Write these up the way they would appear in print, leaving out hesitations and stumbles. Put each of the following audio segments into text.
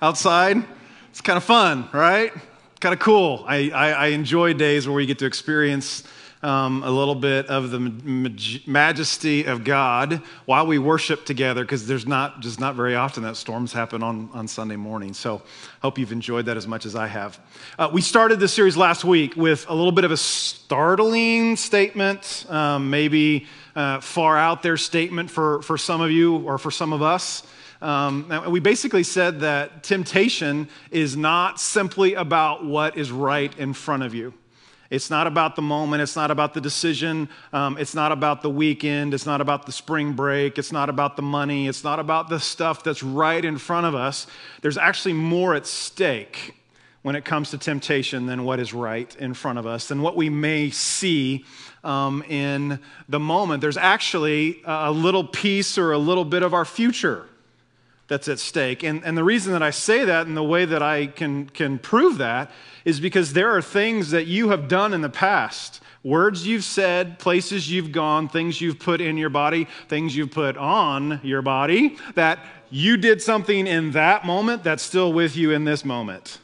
outside. It's kind of fun, right? Kind of cool. I enjoy days where we get to experience a little bit of the majesty of God while we worship together, because there's not very often that storms happen on Sunday morning. So hope you've enjoyed that as much as I have. We started this series last week with a little bit of a startling statement, maybe far out there statement for some of you or for some of us. We basically said that temptation is not simply about what is right in front of you. It's not about the moment. It's not about the decision. It's not about the weekend. It's not about the spring break. It's not about the money. It's not about the stuff that's right in front of us. There's actually more at stake when it comes to temptation than what is right in front of us, than what we may see in the moment. There's actually a little piece or a little bit of our future that's at stake. And the reason that I say that and the way that I can prove that is because there are things that you have done in the past, words you've said, places you've gone, things you've put in your body, things you've put on your body, that you did something in that moment that's still with you in this moment.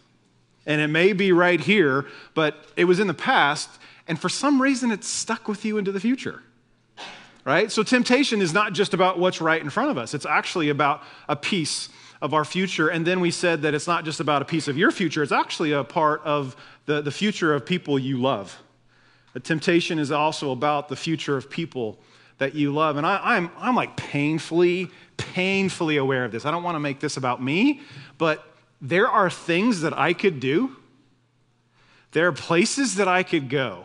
And it may be right here, but it was in the past, and for some reason it's stuck with you into the future. Right? So temptation is not just about what's right in front of us. It's actually about a piece of our future. And then we said that it's not just about a piece of your future. It's actually a part of the future of people you love. The temptation is also about the future of people that you love. And I'm like painfully aware of this. I don't want to make this about me, but there are things that I could do. There are places that I could go.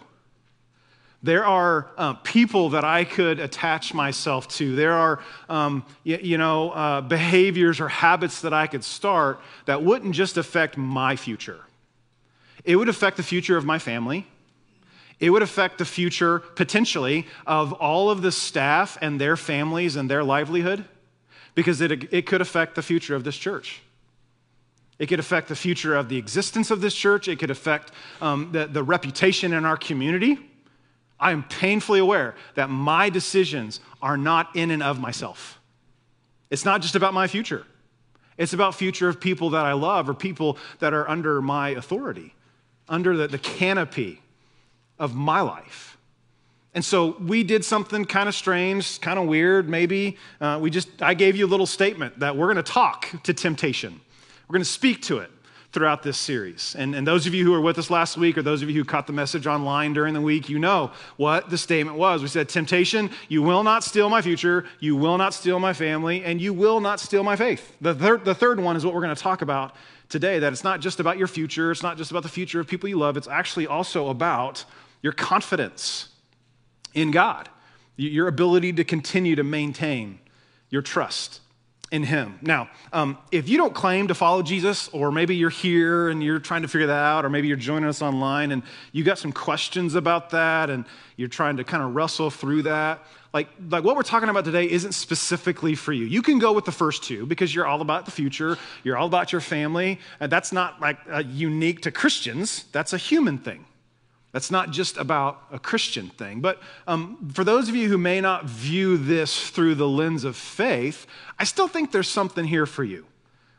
There are people that I could attach myself to. There are, behaviors or habits that I could start that wouldn't just affect my future. It would affect the future of my family. It would affect the future, potentially, of all of the staff and their families and their livelihood, because it could affect the future of this church. It could affect the future of the existence of this church. It could affect the reputation in our community. I am painfully aware that my decisions are not in and of myself. It's not just about my future. It's about future of people that I love or people that are under my authority, under the canopy of my life. And so we did something kind of strange, kind of weird, maybe. I gave you a little statement that we're going to talk to temptation. We're going to speak to it throughout this series. And those of you who were with us last week, or those of you who caught the message online during the week, you know what the statement was. We said, temptation, you will not steal my future, you will not steal my family, and you will not steal my faith. The third one is what we're going to talk about today, that it's not just about your future, it's not just about the future of people you love, it's actually also about your confidence in God, your ability to continue to maintain your trust in him. Now, if you don't claim to follow Jesus, or maybe you're here and you're trying to figure that out, or maybe you're joining us online and you got some questions about that and you're trying to kind of wrestle through that, like what we're talking about today isn't specifically for you. You can go with the first two because you're all about the future, you're all about your family, and that's not like unique to Christians, that's a human thing. That's not just about a Christian thing. But for those of you who may not view this through the lens of faith, I still think there's something here for you.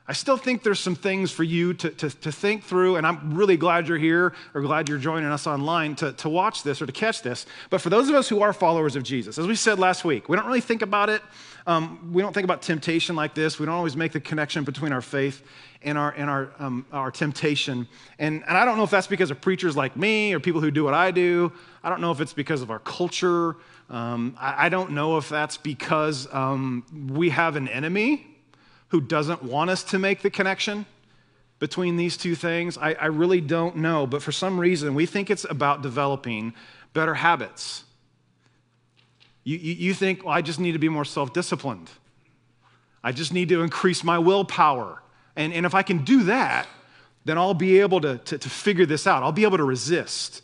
I still think there's some things for you to think through, and I'm really glad you're here or glad you're joining us online to watch this or to catch this. But for those of us who are followers of Jesus, as we said last week, we don't really think about it. We don't think about temptation like this. We don't always make the connection between our faith and our temptation. And I don't know if that's because of preachers like me or people who do what I do. I don't know if it's because of our culture. I don't know if that's because we have an enemy who doesn't want us to make the connection between these two things. I really don't know, but for some reason, we think it's about developing better habits. You think, well, I just need to be more self-disciplined. I just need to increase my willpower. And if I can do that, then I'll be able to figure this out. I'll be able to resist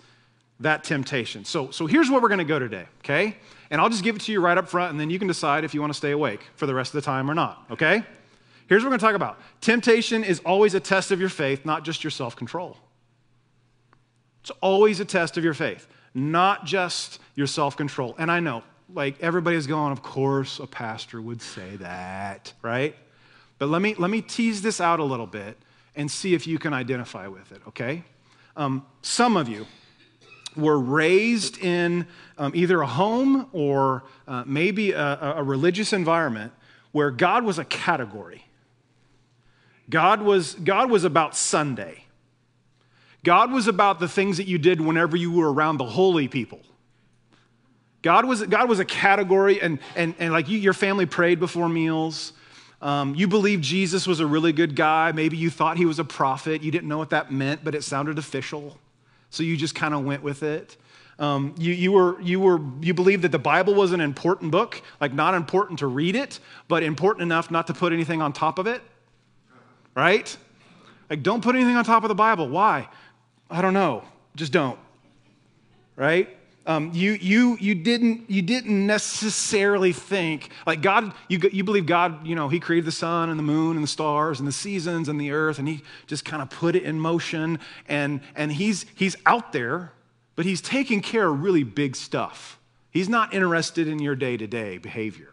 that temptation. So here's where we're going to go today, okay? And I'll just give it to you right up front, and then you can decide if you want to stay awake for the rest of the time or not, okay? Here's what we're going to talk about. Temptation is always a test of your faith, not just your self-control. It's always a test of your faith, not just your self-control. And I know, like everybody's going, of course, a pastor would say that, right? But let me tease this out a little bit and see if you can identify with it, okay? Some of you were raised in either a home or maybe a religious environment where God was a category. God was about Sunday. God was about the things that you did whenever you were around the holy people. God was a category, and like your family prayed before meals. You believed Jesus was a really good guy. Maybe you thought he was a prophet. You didn't know what that meant, but it sounded official, so you just kind of went with it. You believed that the Bible was an important book, like not important to read it, but important enough not to put anything on top of it, right? Like, don't put anything on top of the Bible. Why? I don't know. Just don't, right? You didn't necessarily think like God. You believe God. You know, He created the sun and the moon and the stars and the seasons and the earth, and He just kind of put it in motion. And He's out there, but He's taking care of really big stuff. He's not interested in your day-to-day behavior.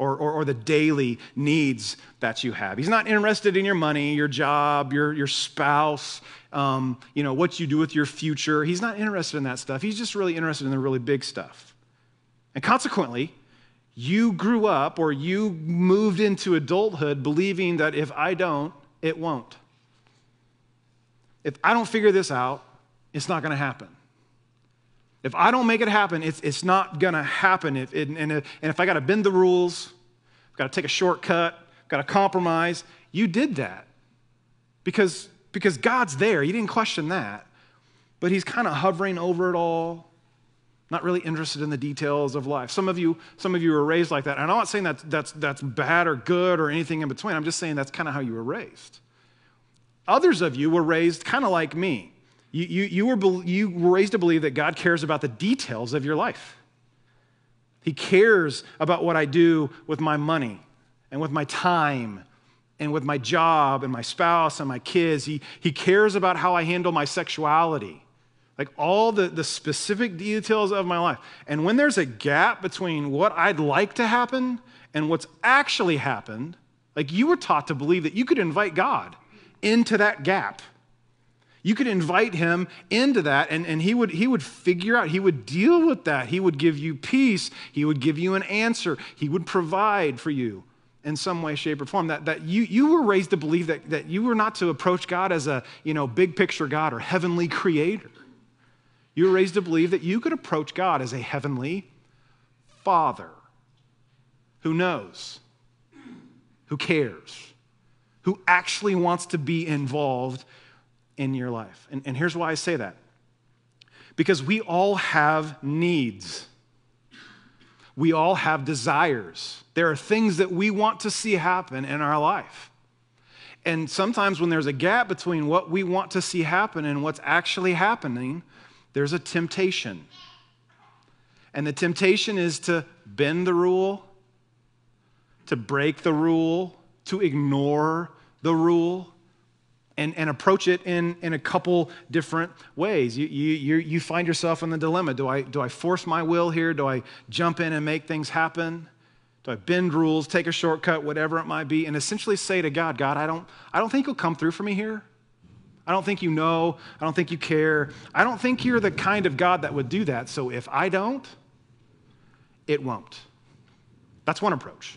Or the daily needs that you have. He's not interested in your money, your job, your spouse, you know, what you do with your future. He's not interested in that stuff. He's just really interested in the really big stuff. And consequently, you grew up or you moved into adulthood believing that if I don't, it won't. If I don't figure this out, it's not going to happen. If I don't make it happen, it's not going to happen. If I got to bend the rules, I've got to take a shortcut, I've got to compromise. You did that because God's there. You didn't question that. But He's kind of hovering over it all, not really interested in the details of life. Some of you were raised like that. And I'm not saying that's bad or good or anything in between. I'm just saying that's kind of how you were raised. Others of you were raised kind of like me. You were raised to believe that God cares about the details of your life. He cares about what I do with my money and with my time and with my job and my spouse and my kids. He cares about how I handle my sexuality, like all the specific details of my life. And when there's a gap between what I'd like to happen and what's actually happened, like you were taught to believe that you could invite God into that gap. You could invite Him into that, and he would figure out, He would deal with that. He would give you peace. He would give you an answer. He would provide for you in some way, shape, or form. That you were raised to believe that you were not to approach God as a, you know, big picture God or heavenly creator. You were raised to believe that you could approach God as a heavenly Father who knows, who cares, who actually wants to be involved in your life. And here's why I say that. Because we all have needs. We all have desires. There are things that we want to see happen in our life. And sometimes when there's a gap between what we want to see happen and what's actually happening, there's a temptation. And the temptation is to bend the rule, to break the rule, to ignore the rule. And approach it in a couple different ways. You find yourself in the dilemma. Do I force my will here? Do I jump in and make things happen? Do I bend rules, take a shortcut, whatever it might be, and essentially say to God, God, I don't think You'll come through for me here. I don't think You know. I don't think You care. I don't think You're the kind of God that would do that. So if I don't, it won't. That's one approach.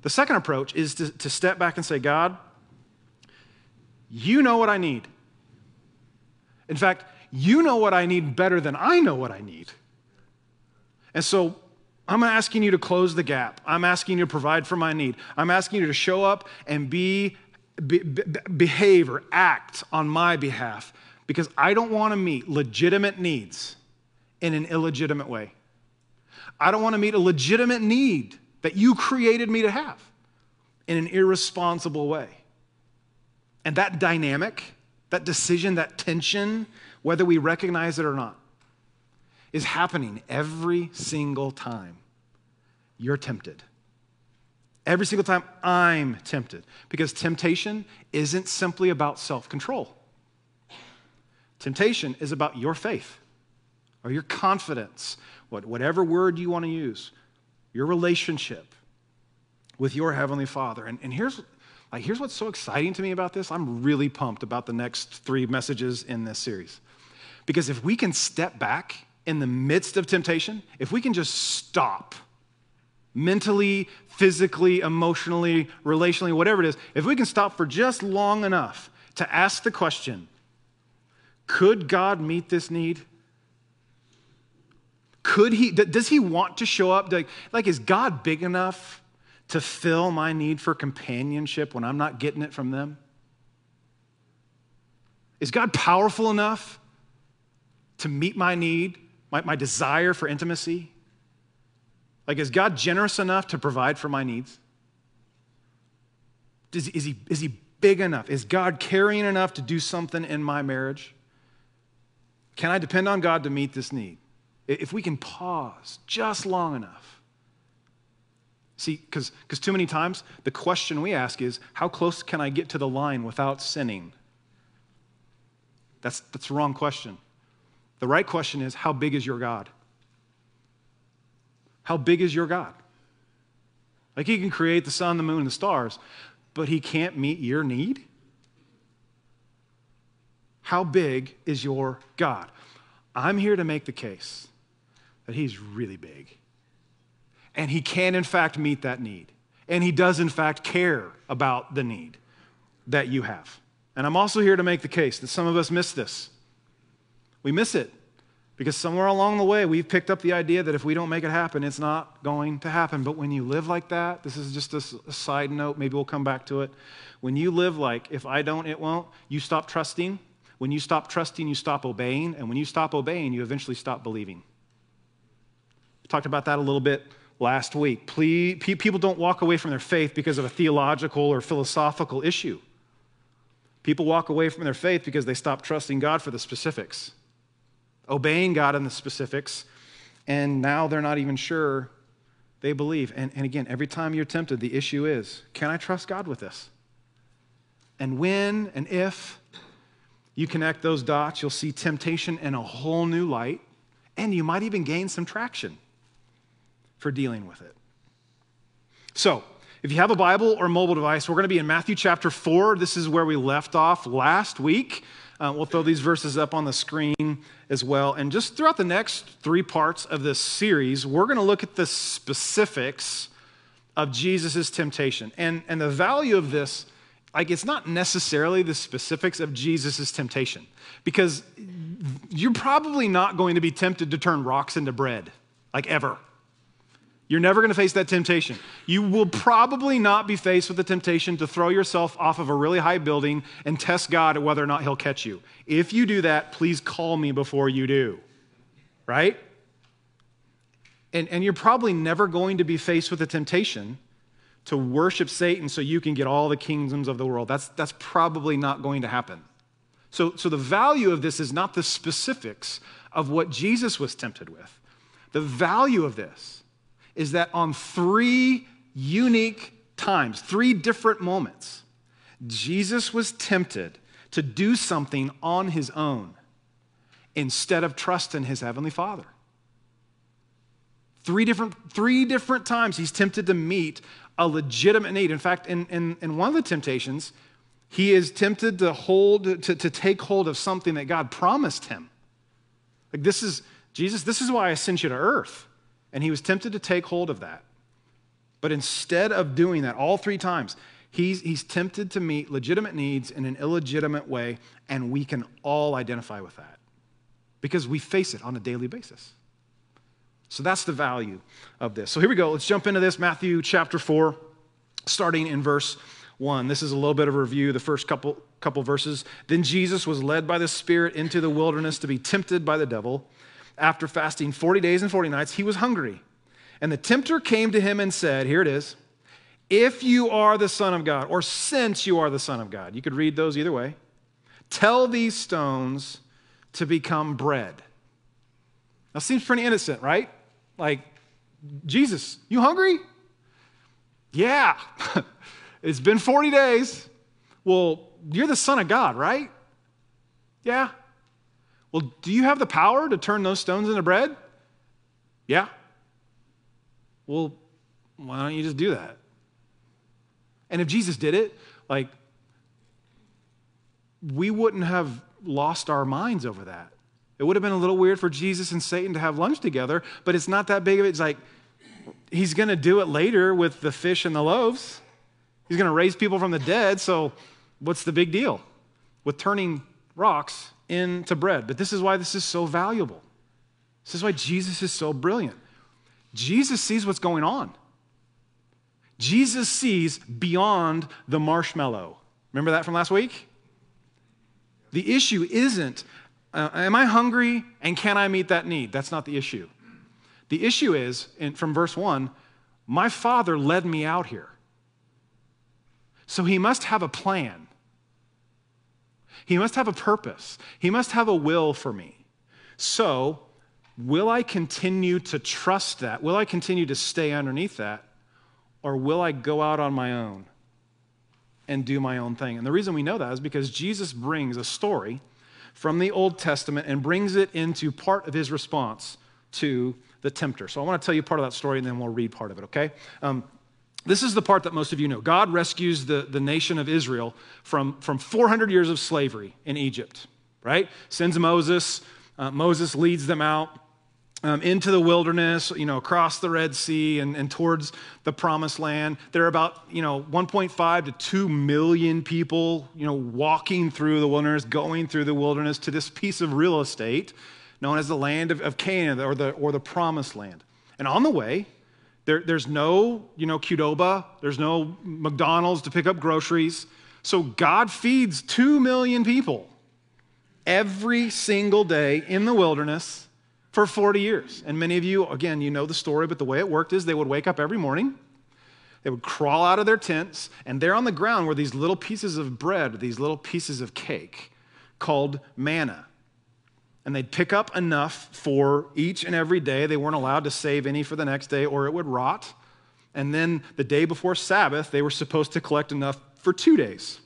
The second approach is to step back and say, God, You know what I need. In fact, You know what I need better than I know what I need. And so I'm asking You to close the gap. I'm asking You to provide for my need. I'm asking You to show up and behave or act on my behalf because I don't want to meet legitimate needs in an illegitimate way. I don't want to meet a legitimate need that You created me to have in an irresponsible way. And that dynamic, that decision, that tension, whether we recognize it or not, is happening every single time you're tempted. Every single time I'm tempted. Because temptation isn't simply about self-control. Temptation is about your faith or your confidence, whatever word you want to use, your relationship with your Heavenly Father. And here's Like, here's what's so exciting to me about this. I'm really pumped about the next three messages in this series. Because if we can step back in the midst of temptation, if we can just stop mentally, physically, emotionally, relationally, whatever it is, if we can stop for just long enough to ask the question, could God meet this need? Could he, does he want to show up? Like, is God big enough to fill my need for companionship when I'm not getting it from them? Is God powerful enough to meet my need, my desire for intimacy? Like, is God generous enough to provide for my needs? Is he big enough? Is God caring enough to do something in my marriage? Can I depend on God to meet this need? If we can pause just long enough. See, because too many times the question we ask is, how close can I get to the line without sinning? That's the wrong question. The right question is, how big is your God? How big is your God? Like, he can create the sun, the moon, and the stars, but he can't meet your need? How big is your God? I'm here to make the case that he's really big. And he can, in fact, meet that need. And he does, in fact, care about the need that you have. And I'm also here to make the case that some of us miss this. We miss it. Because somewhere along the way, we've picked up the idea that if we don't make it happen, it's not going to happen. But when you live like that, this is just a side note, maybe we'll come back to it. When you live like, if I don't, it won't, you stop trusting. When you stop trusting, you stop obeying. And when you stop obeying, you eventually stop believing. We talked about that a little bit last week. People don't walk away from their faith because of a theological or philosophical issue. People walk away from their faith because they stop trusting God for the specifics. Obeying God in the specifics, and now they're not even sure they believe. And again, every time you're tempted, the issue is, can I trust God with this? And when and if you connect those dots, you'll see temptation in a whole new light, and you might even gain some traction for dealing with it. So, if you have a Bible or a mobile device, we're going to be in Matthew chapter 4. This is where we left off last week. We'll throw these verses up on the screen as well. And just throughout the next three parts of this series, we're going to look at the specifics of Jesus' temptation. And the value of this, like, it's not necessarily the specifics of Jesus' temptation, because you're probably not going to be tempted to turn rocks into bread, like, ever. You're never going to face that temptation. You will probably not be faced with the temptation to throw yourself off of a really high building and test God at whether or not he'll catch you. If you do that, please call me before you do, right? And you're probably never going to be faced with the temptation to worship Satan so you can get all the kingdoms of the world. That's probably not going to happen. So the value of this is not the specifics of what Jesus was tempted with. The value of this is that on three unique times, three different moments, Jesus was tempted to do something on his own instead of trust in his heavenly Father. Three different times he's tempted to meet a legitimate need. In fact, in one of the temptations, he is tempted to take hold of something that God promised him. Like, this is, Jesus, this is why I sent you to earth. And he was tempted to take hold of that. But instead of doing that, all three times, he's tempted to meet legitimate needs in an illegitimate way, and we can all identify with that because we face it on a daily basis. So that's the value of this. So here we go. Let's jump into this, Matthew chapter 4, starting in verse 1. This is a little bit of a review, the first couple verses. Then Jesus was led by the Spirit into the wilderness to be tempted by the devil. After fasting 40 days and 40 nights, he was hungry. And the tempter came to him and said, here it is, if you are the Son of God, or since you are the Son of God, you could read those either way, tell these stones to become bread. Now, seems pretty innocent, right? Like, Jesus, you hungry? Yeah. It's been 40 days. Well, you're the Son of God, right? Yeah. Well, do you have the power to turn those stones into bread? Yeah. Well, why don't you just do that? And if Jesus did it, Like, we wouldn't have lost our minds over that. It would have been a little weird for Jesus and Satan to have lunch together, but it's not that big of it. It's like, he's going to do it later with the fish and the loaves. He's going to raise people from the dead, so what's the big deal with turning rocks into bread? But this is why this is so valuable. This is why Jesus is so brilliant. Jesus sees what's going on. Jesus sees beyond the marshmallow. Remember that from last week? The issue isn't, am I hungry and can I meet that need? That's not the issue. The issue is, from verse 1, my Father led me out here. So he must have a plan. He must have a purpose. He must have a will for me. So will I continue to trust that? Will I continue to stay underneath that? Or will I go out on my own and do my own thing? And the reason we know that is because Jesus brings a story from the Old Testament and brings it into part of his response to the tempter. So I want to tell you part of that story and then we'll read part of it, okay? This is the part that most of you know. God rescues the nation of Israel from 400 years of slavery in Egypt, right? Sends Moses. Moses leads them out into the wilderness, you know, across the Red Sea and towards the Promised Land. There are about, 1.5 to 2 million people, walking through the wilderness, going through the wilderness to this piece of real estate known as the land of Canaan or the Promised Land. And on the way, there's no, Qdoba. There's no McDonald's to pick up groceries. So God feeds 2 million people every single day in the wilderness for 40 years. And many of you, again, you know the story, but the way it worked is they would wake up every morning. They would crawl out of their tents, and there on the ground were these little pieces of bread, these little pieces of cake called manna. And they'd pick up enough for each and every day. They weren't allowed to save any for the next day or it would rot. And then the day before Sabbath, they were supposed to collect enough for 2 days.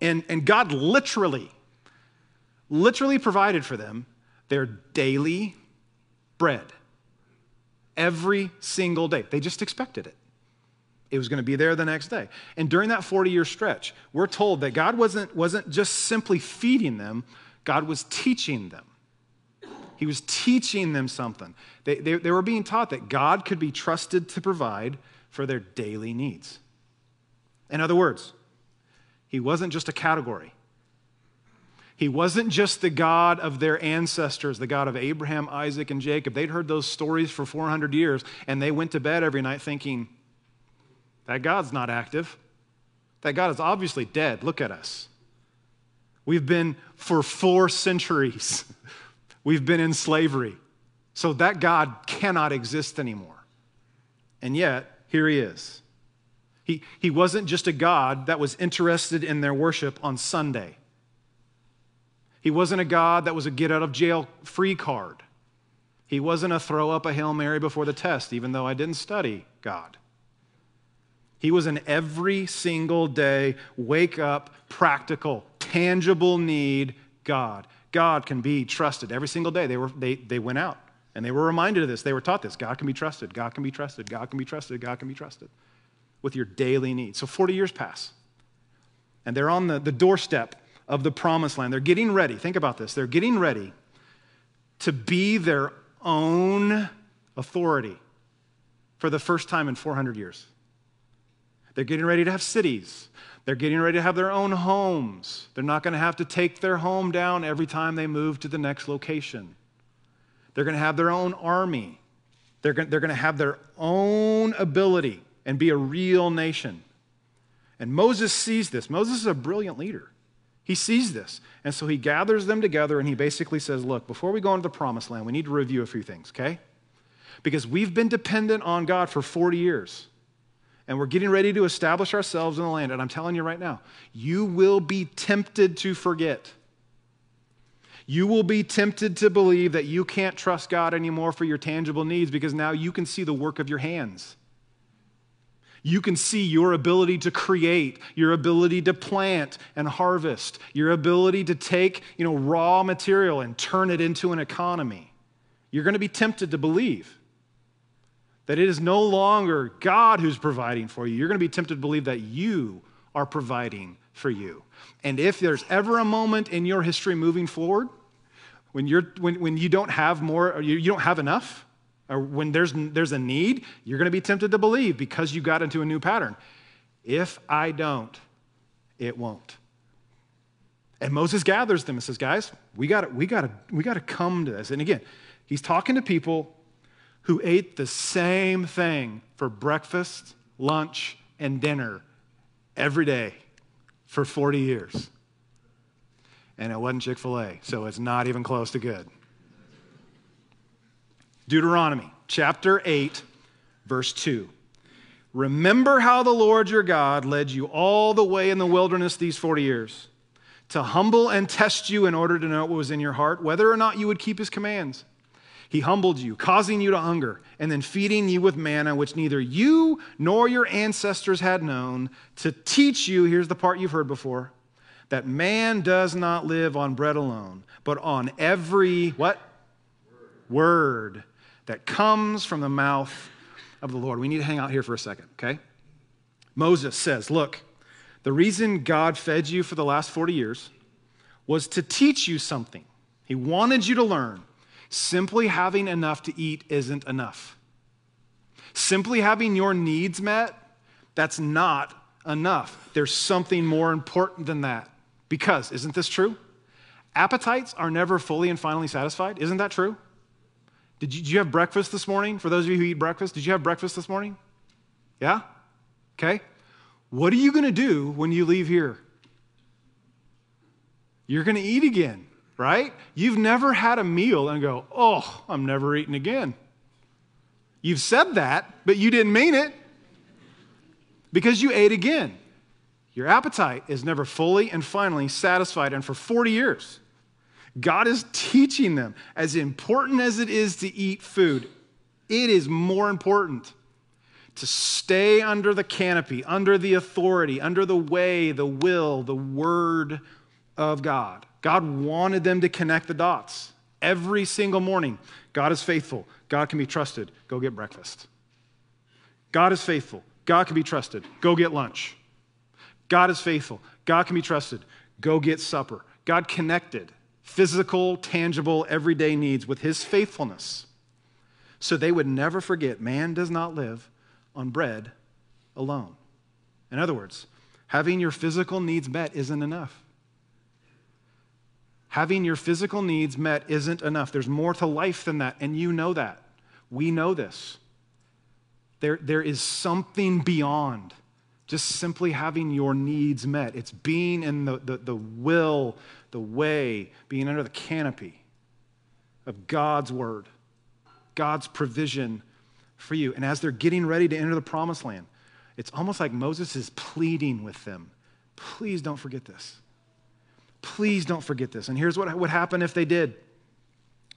And God literally provided for them their daily bread every single day. They just expected it. It was going to be there the next day. And during that 40-year stretch, we're told that God wasn't just simply feeding them, God was teaching them. He was teaching them something. They were being taught that God could be trusted to provide for their daily needs. In other words, he wasn't just a category. He wasn't just the God of their ancestors, the God of Abraham, Isaac, and Jacob. They'd heard those stories for 400 years, and they went to bed every night thinking, that God's not active. That God is obviously dead. Look at us. We've been, for 4 centuries, we've been in slavery. So that God cannot exist anymore. And yet, here he is. He wasn't just a God that was interested in their worship on Sunday. He wasn't a God that was a get-out-of-jail-free card. He wasn't a throw-up-a-Hail Mary before the test, even though I didn't study God. He was an every single day, wake-up, practical, tangible need, God. God can be trusted. Every single day they went out and they were reminded of this. They were taught this. God can be trusted. God can be trusted. God can be trusted. God can be trusted with your daily needs. So 40 years pass and they're on the doorstep of the Promised Land. They're getting ready. Think about this. They're getting ready to be their own authority for the first time in 400 years. They're getting ready to have cities. They're getting ready to have their own homes. They're not going to have to take their home down every time they move to the next location. They're going to have their own army. They're going to have their own ability and be a real nation. And Moses sees this. Moses is a brilliant leader. He sees this. And so he gathers them together and he basically says, look, before we go into the Promised Land, we need to review a few things, okay? Because we've been dependent on God for 40 years. And we're getting ready to establish ourselves in the land. And I'm telling you right now, you will be tempted to forget. You will be tempted to believe that you can't trust God anymore for your tangible needs because now you can see the work of your hands. You can see your ability to create, your ability to plant and harvest, your ability to take, raw material and turn it into an economy. You're going to be tempted to believe that it is no longer God who's providing for you. You're going to be tempted to believe that you are providing for you. And if there's ever a moment in your history moving forward when you don't have more, or you don't have enough, or when there's a need, you're going to be tempted to believe because you got into a new pattern. If I don't, it won't. And Moses gathers them and says, guys, we got to come to this. And again, he's talking to people who ate the same thing for breakfast, lunch, and dinner every day for 40 years. And it wasn't Chick-fil-A, so it's not even close to good. Deuteronomy chapter 8, verse 2. Remember how the Lord your God led you all the way in the wilderness these 40 years to humble and test you in order to know what was in your heart, whether or not you would keep his commands. He humbled you, causing you to hunger, and then feeding you with manna, which neither you nor your ancestors had known, to teach you, here's the part you've heard before, that man does not live on bread alone, but on every, what? Word that comes from the mouth of the Lord. We need to hang out here for a second, okay? Moses says, look, the reason God fed you for the last 40 years was to teach you something. He wanted you to learn. Simply having enough to eat isn't enough. Simply having your needs met, that's not enough. There's something more important than that. Because, isn't this true? Appetites are never fully and finally satisfied. Isn't that true? Did you have breakfast this morning? For those of you who eat breakfast, did you have breakfast this morning? Yeah? Okay. What are you going to do when you leave here? You're going to eat again, right? You've never had a meal and go, oh, I'm never eating again. You've said that, but you didn't mean it because you ate again. Your appetite is never fully and finally satisfied. And for 40 years, God is teaching them, as important as it is to eat food, it is more important to stay under the canopy, under the authority, under the way, the will, the word of God. God wanted them to connect the dots every single morning. God is faithful. God can be trusted. Go get breakfast. God is faithful. God can be trusted. Go get lunch. God is faithful. God can be trusted. Go get supper. God connected physical, tangible, everyday needs with his faithfulness, so they would never forget man does not live on bread alone. In other words, having your physical needs met isn't enough. Having your physical needs met isn't enough. There's more to life than that, and you know that. We know this. There is something beyond just simply having your needs met. It's being in the will, the way, being under the canopy of God's word, God's provision for you. And as they're getting ready to enter the promised land, it's almost like Moses is pleading with them. Please don't forget this. Please don't forget this. And here's what would happen if they did.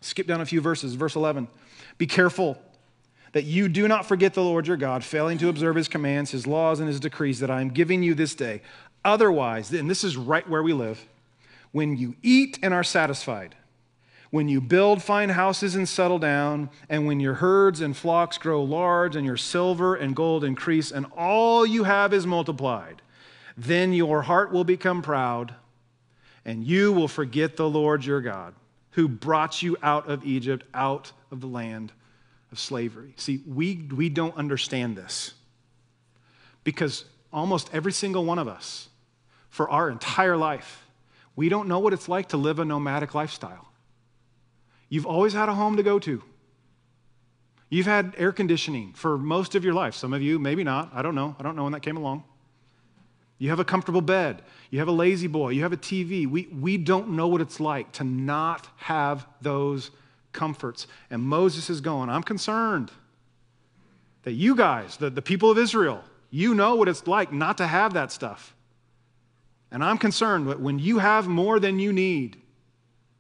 Skip down a few verses. Verse 11, be careful that you do not forget the Lord your God, failing to observe his commands, his laws, and his decrees that I am giving you this day. Otherwise, and this is right where we live, when you eat and are satisfied, when you build fine houses and settle down, and when your herds and flocks grow large, and your silver and gold increase, and all you have is multiplied, then your heart will become proud, and you will forget the Lord your God, who brought you out of Egypt, out of the land of slavery. See, we don't understand this, because almost every single one of us, for our entire life, we don't know what it's like to live a nomadic lifestyle. You've always had a home to go to. You've had air conditioning for most of your life. Some of you, maybe not. I don't know. I don't know when that came along. You have a comfortable bed. You have a lazy boy. You have a TV. We don't know what it's like to not have those comforts. And Moses is going, I'm concerned that you guys, the people of Israel, you know what it's like not to have that stuff. And I'm concerned that when you have more than you need,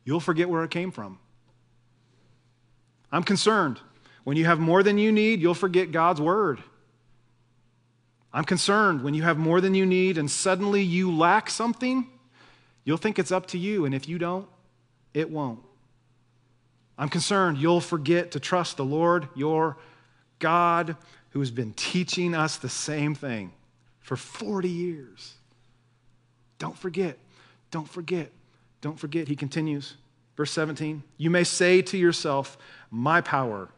you'll forget where it came from. I'm concerned when you have more than you need, you'll forget God's word. I'm concerned when you have more than you need and suddenly you lack something, you'll think it's up to you. And if you don't, it won't. I'm concerned you'll forget to trust the Lord, your God, who has been teaching us the same thing for 40 years. Don't forget. Don't forget. Don't forget. He continues. Verse 17, you may say to yourself, my power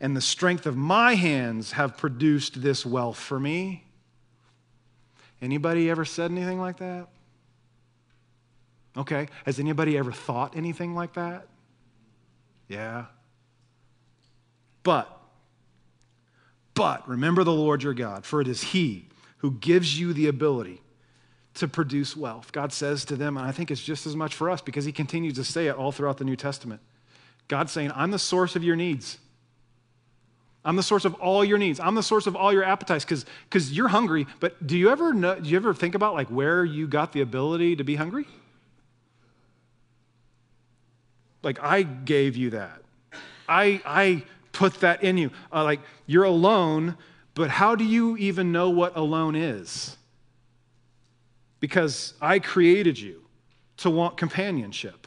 and the strength of my hands have produced this wealth for me. Anybody ever said anything like that? Okay, has anybody ever thought anything like that? Yeah. But remember the Lord your God, for it is he who gives you the ability to produce wealth. God says to them, and I think it's just as much for us because he continues to say it all throughout the New Testament. God's saying, I'm the source of your needs. I'm the source of all your needs. I'm the source of all your appetites because you're hungry, but do you ever think about like where you got the ability to be hungry? Like I gave you that. I put that in you. Like you're alone, but how do you even know what alone is? Because I created you to want companionship.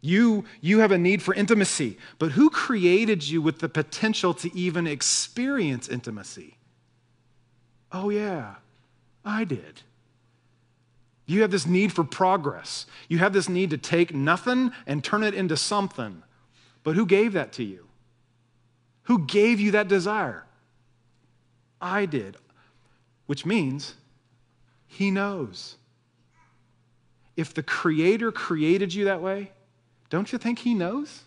You have a need for intimacy, but who created you with the potential to even experience intimacy? Oh yeah, I did. You have this need for progress. You have this need to take nothing and turn it into something. But who gave that to you? Who gave you that desire? I did, which means he knows. If the Creator created you that way, don't you think he knows?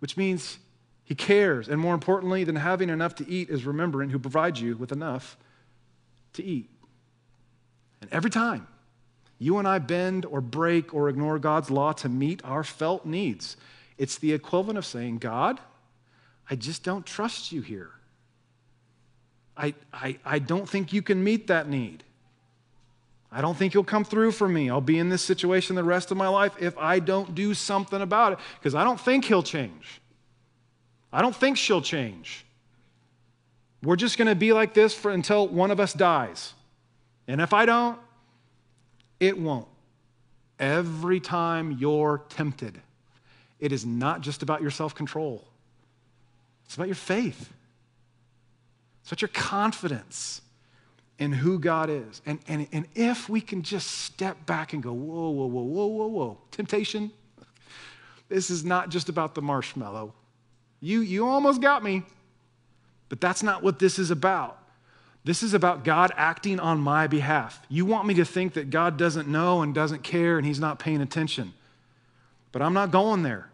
Which means he cares. And more importantly than having enough to eat is remembering who provides you with enough to eat. And every time you and I bend or break or ignore God's law to meet our felt needs, it's the equivalent of saying, God, I just don't trust you here. I don't think you can meet that need. I don't think you'll come through for me. I'll be in this situation the rest of my life if I don't do something about it, because I don't think he'll change. I don't think she'll change. We're just going to be like this until one of us dies. And if I don't, it won't. Every time you're tempted, it is not just about your self-control. It's about your faith. It's about your confidence in who God is. And if we can just step back and go, whoa, whoa, whoa, whoa, whoa, whoa. Temptation, this is not just about the marshmallow. You almost got me, but that's not what this is about. This is about God acting on my behalf. You want me to think that God doesn't know and doesn't care and he's not paying attention. But I'm not going there.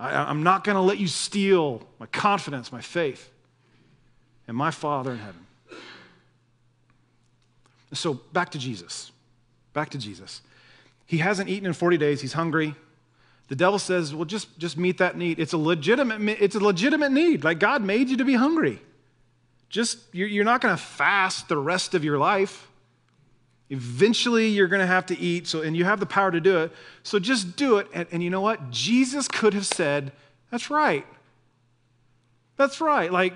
I'm not going to let you steal my confidence, my faith, and my Father in heaven. So back to Jesus. Back to Jesus. He hasn't eaten in 40 days. He's hungry. The devil says, well, just meet that need. It's a legitimate need. Like God made you to be hungry. You're not going to fast the rest of your life. Eventually, you're going to have to eat, and you have the power to do it. So just do it. And you know what? Jesus could have said, that's right. That's right. Like,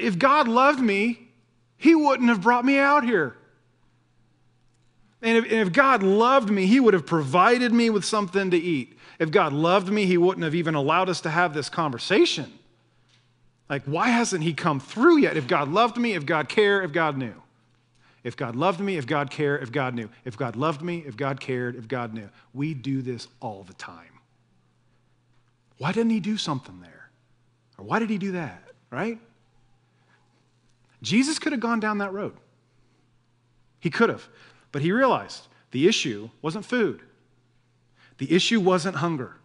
if God loved me, he wouldn't have brought me out here. And if God loved me, he would have provided me with something to eat. If God loved me, he wouldn't have even allowed us to have this conversation. Like, why hasn't he come through yet? If God loved me, if God cared, if God knew. If God loved me, if God cared, if God knew. If God loved me, if God cared, if God knew. We do this all the time. Why didn't he do something there? Or why did he do that, right? Jesus could have gone down that road. He could have. But he realized the issue wasn't food. The issue wasn't hunger.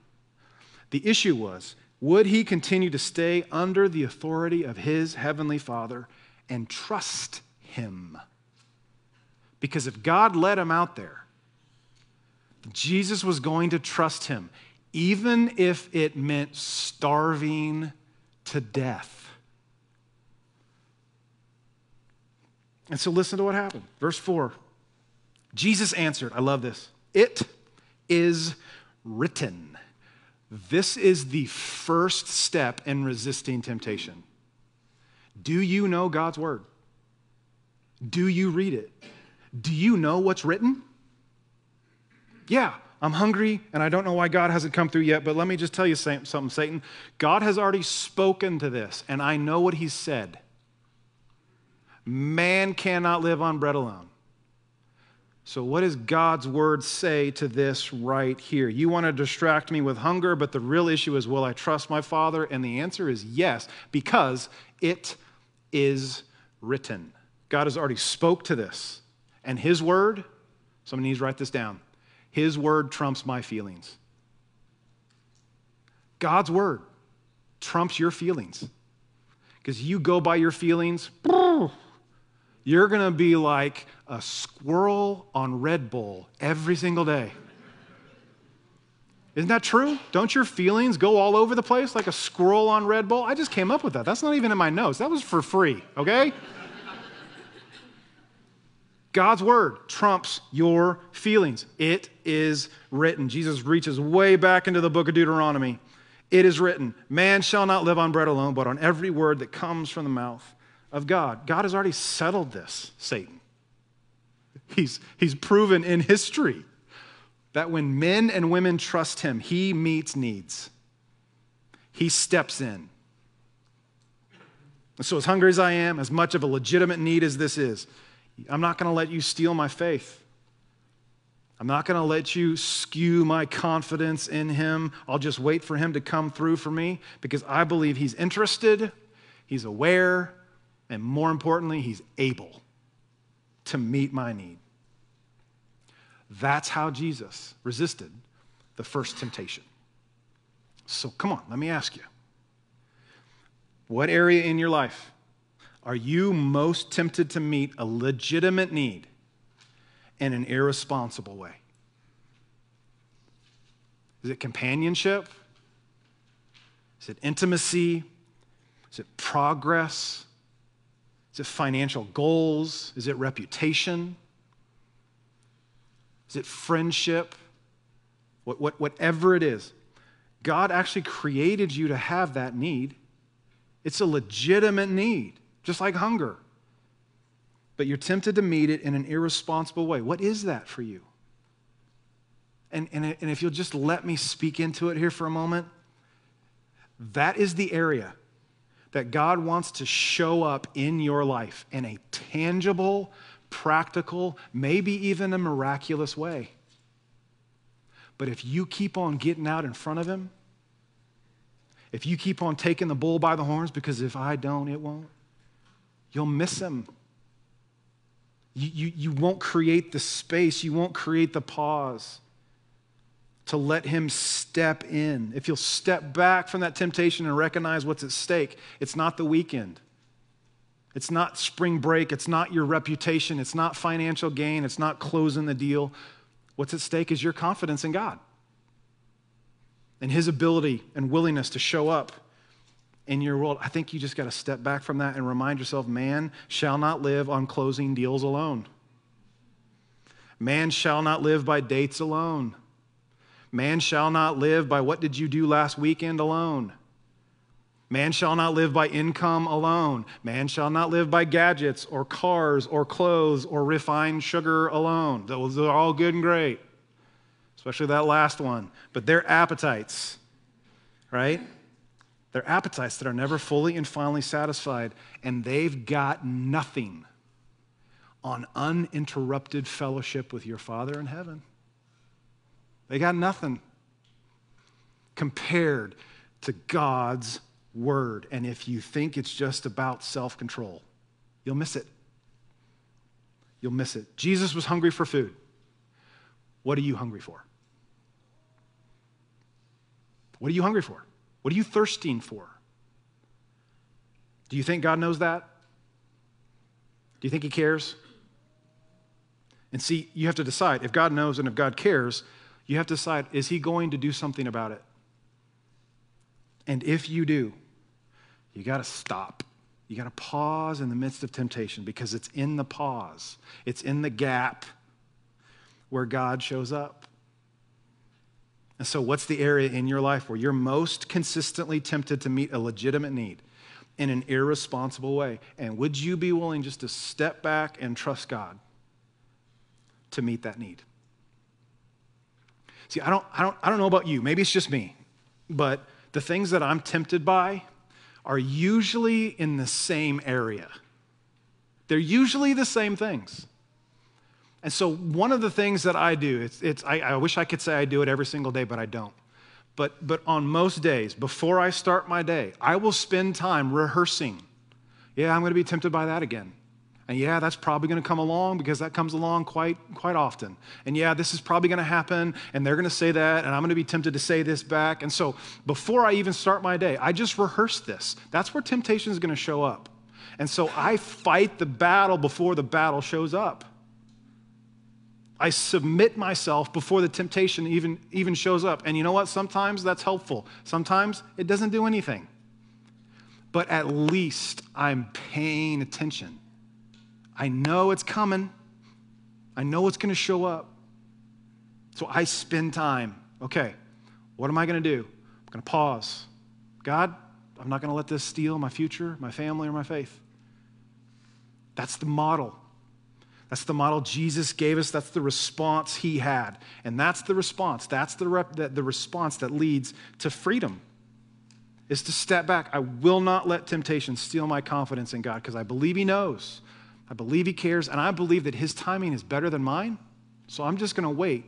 The issue was, would he continue to stay under the authority of his heavenly Father and trust him? Because if God led him out there, Jesus was going to trust him, even if it meant starving to death. And so listen to what happened. Verse 4, Jesus answered, I love this, it is written. This is the first step in resisting temptation. Do you know God's word? Do you read it? Do you know what's written? Yeah, I'm hungry and I don't know why God hasn't come through yet, but let me just tell you something, Satan. God has already spoken to this and I know what he said. Man cannot live on bread alone, So what does God's word say to this right here? You want to distract me with hunger, but the real issue is, will I trust my Father? And the answer is yes, because it is written. God has already spoke to this. And his word, somebody needs to write this down. His word trumps my feelings. God's word trumps your feelings. Because you go by your feelings, you're going to be like a squirrel on Red Bull every single day. Isn't that true? Don't your feelings go all over the place like a squirrel on Red Bull? I just came up with that. That's not even in my notes. That was for free, okay? God's word trumps your feelings. It is written. Jesus reaches way back into the book of Deuteronomy. It is written, man shall not live on bread alone, but on every word that comes from the mouth of God. God has already settled this, Satan. He's proven in history that when men and women trust him, he meets needs. He steps in. And so as hungry as I am, as much of a legitimate need as this is, I'm not going to let you steal my faith. I'm not going to let you skew my confidence in him. I'll just wait for him to come through for me because I believe he's interested, he's aware, and more importantly, he's able to meet my need. That's how Jesus resisted the first temptation. So come on, let me ask you. What area in your life are you most tempted to meet a legitimate need in an irresponsible way? Is it companionship? Is it intimacy? Is it progress? Is it financial goals? Is it reputation? Is it friendship? Whatever it is, God actually created you to have that need. It's a legitimate need, just like hunger. But you're tempted to meet it in an irresponsible way. What is that for you? And if you'll just let me speak into it here for a moment, that is the area that God wants to show up in your life in a tangible, practical, maybe even a miraculous way. But if you keep on getting out in front of him, if you keep on taking the bull by the horns, because if I don't, it won't, you'll miss him. You won't create the space. You won't create the pause to let him step in. If you'll step back from that temptation and recognize what's at stake, it's not the weekend. It's not spring break. It's not your reputation. It's not financial gain. It's not closing the deal. What's at stake is your confidence in God and his ability and willingness to show up in your world. I think you just got to step back from that and remind yourself, man shall not live on closing deals alone. Man shall not live by dates alone. Man shall not live by what did you do last weekend alone. Man shall not live by income alone. Man shall not live by gadgets or cars or clothes or refined sugar alone. Those are all good and great, especially that last one. But their appetites, right? They're appetites that are never fully and finally satisfied, and they've got nothing on uninterrupted fellowship with your Father in heaven. They got nothing compared to God's word. And if you think it's just about self-control, you'll miss it. You'll miss it. Jesus was hungry for food. What are you hungry for? What are you hungry for? What are you thirsting for? Do you think God knows that? Do you think he cares? And see, you have to decide. If God knows and if God cares, you have to decide, is he going to do something about it? And if you do, you got to stop. You got to pause in the midst of temptation because it's in the pause. It's in the gap where God shows up. And so what's the area in your life where you're most consistently tempted to meet a legitimate need in an irresponsible way? And would you be willing just to step back and trust God to meet that need? See, I don't know about you. Maybe it's just me. But the things that I'm tempted by are usually in the same area. They're usually the same things. And so one of the things that I do, I wish I could say I do it every single day, but I don't. But on most days, before I start my day, I will spend time rehearsing. Yeah, I'm going to be tempted by that again. And yeah, that's probably going to come along because that comes along quite often. And yeah, this is probably going to happen and they're going to say that and I'm going to be tempted to say this back. And so before I even start my day, I just rehearse this. That's where temptation is going to show up. And so I fight the battle before the battle shows up. I submit myself before the temptation even shows up. And you know what? Sometimes that's helpful. Sometimes it doesn't do anything. But at least I'm paying attention. I know it's coming. I know it's going to show up. So I spend time. Okay, what am I going to do? I'm going to pause. God, I'm not going to let this steal my future, my family, or my faith. That's the model. That's the model Jesus gave us. That's the response he had. And that's the response. That's the response that leads to freedom. Is to step back. I will not let temptation steal my confidence in God because I believe he knows. I believe he cares, and I believe that his timing is better than mine, so I'm just going to wait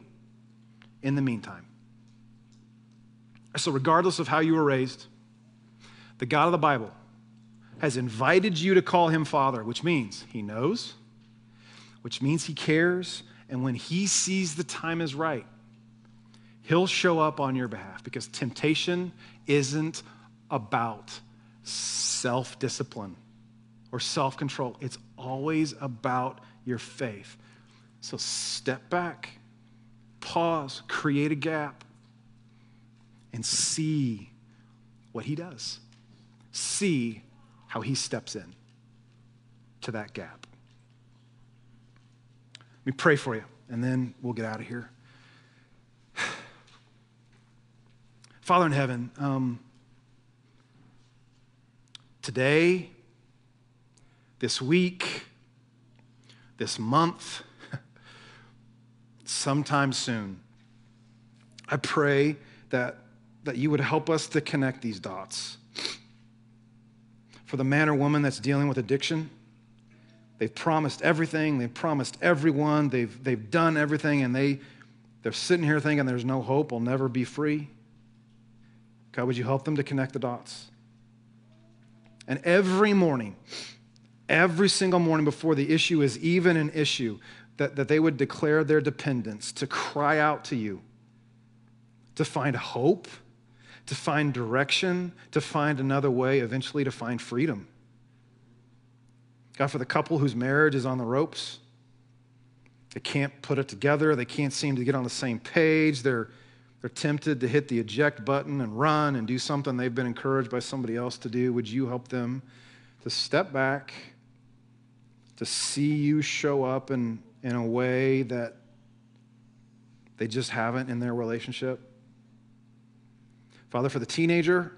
in the meantime. So regardless of how you were raised, the God of the Bible has invited you to call him Father, which means he knows, which means he cares, and when he sees the time is right, he'll show up on your behalf because temptation isn't about self-discipline or self-control. It's always about your faith. So step back, pause, create a gap, and see what he does. See how he steps in to that gap. Let me pray for you, and then we'll get out of here. Father in heaven, today, this week, this month, sometime soon. I pray that you would help us to connect these dots. For the man or woman that's dealing with addiction, they've promised everything, they've promised everyone, they've done everything, and they're sitting here thinking there's no hope, I'll never be free. God, would you help them to connect the dots? And every single morning before the issue is even an issue, that they would declare their dependence, to cry out to you, to find hope, to find direction, to find another way, eventually to find freedom. God, for the couple whose marriage is on the ropes, they can't put it together, they can't seem to get on the same page, they're tempted to hit the eject button and run and do something they've been encouraged by somebody else to do. Would you help them to step back, to see you show up in a way that they just haven't in their relationship? Father, for the teenager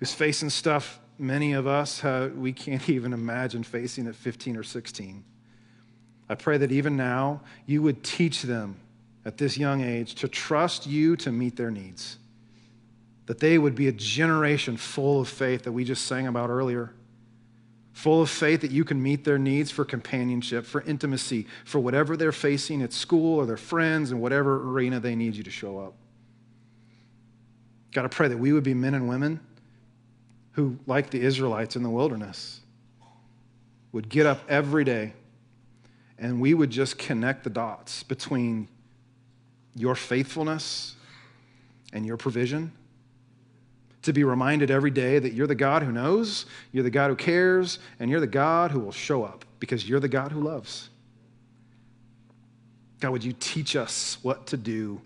who's facing stuff many of us, we can't even imagine facing at 15 or 16. I pray that even now you would teach them at this young age to trust you to meet their needs, that they would be a generation full of faith that we just sang about earlier, full of faith that you can meet their needs for companionship, for intimacy, for whatever they're facing at school or their friends and whatever arena they need you to show up. God, I pray that we would be men and women who, like the Israelites in the wilderness, would get up every day and we would just connect the dots between your faithfulness and your provision, to be reminded every day that you're the God who knows, you're the God who cares, and you're the God who will show up because you're the God who loves. God, would you teach us what to do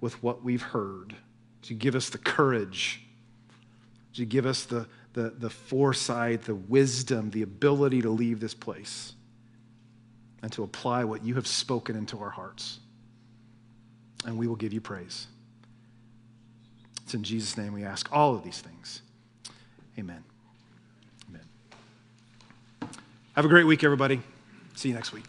with what we've heard? Would you give us the courage? Would you give us the foresight, the wisdom, the ability to leave this place and to apply what you have spoken into our hearts? And we will give you praise. It's in Jesus' name we ask all of these things. Amen. Amen. Have a great week, everybody. See you next week.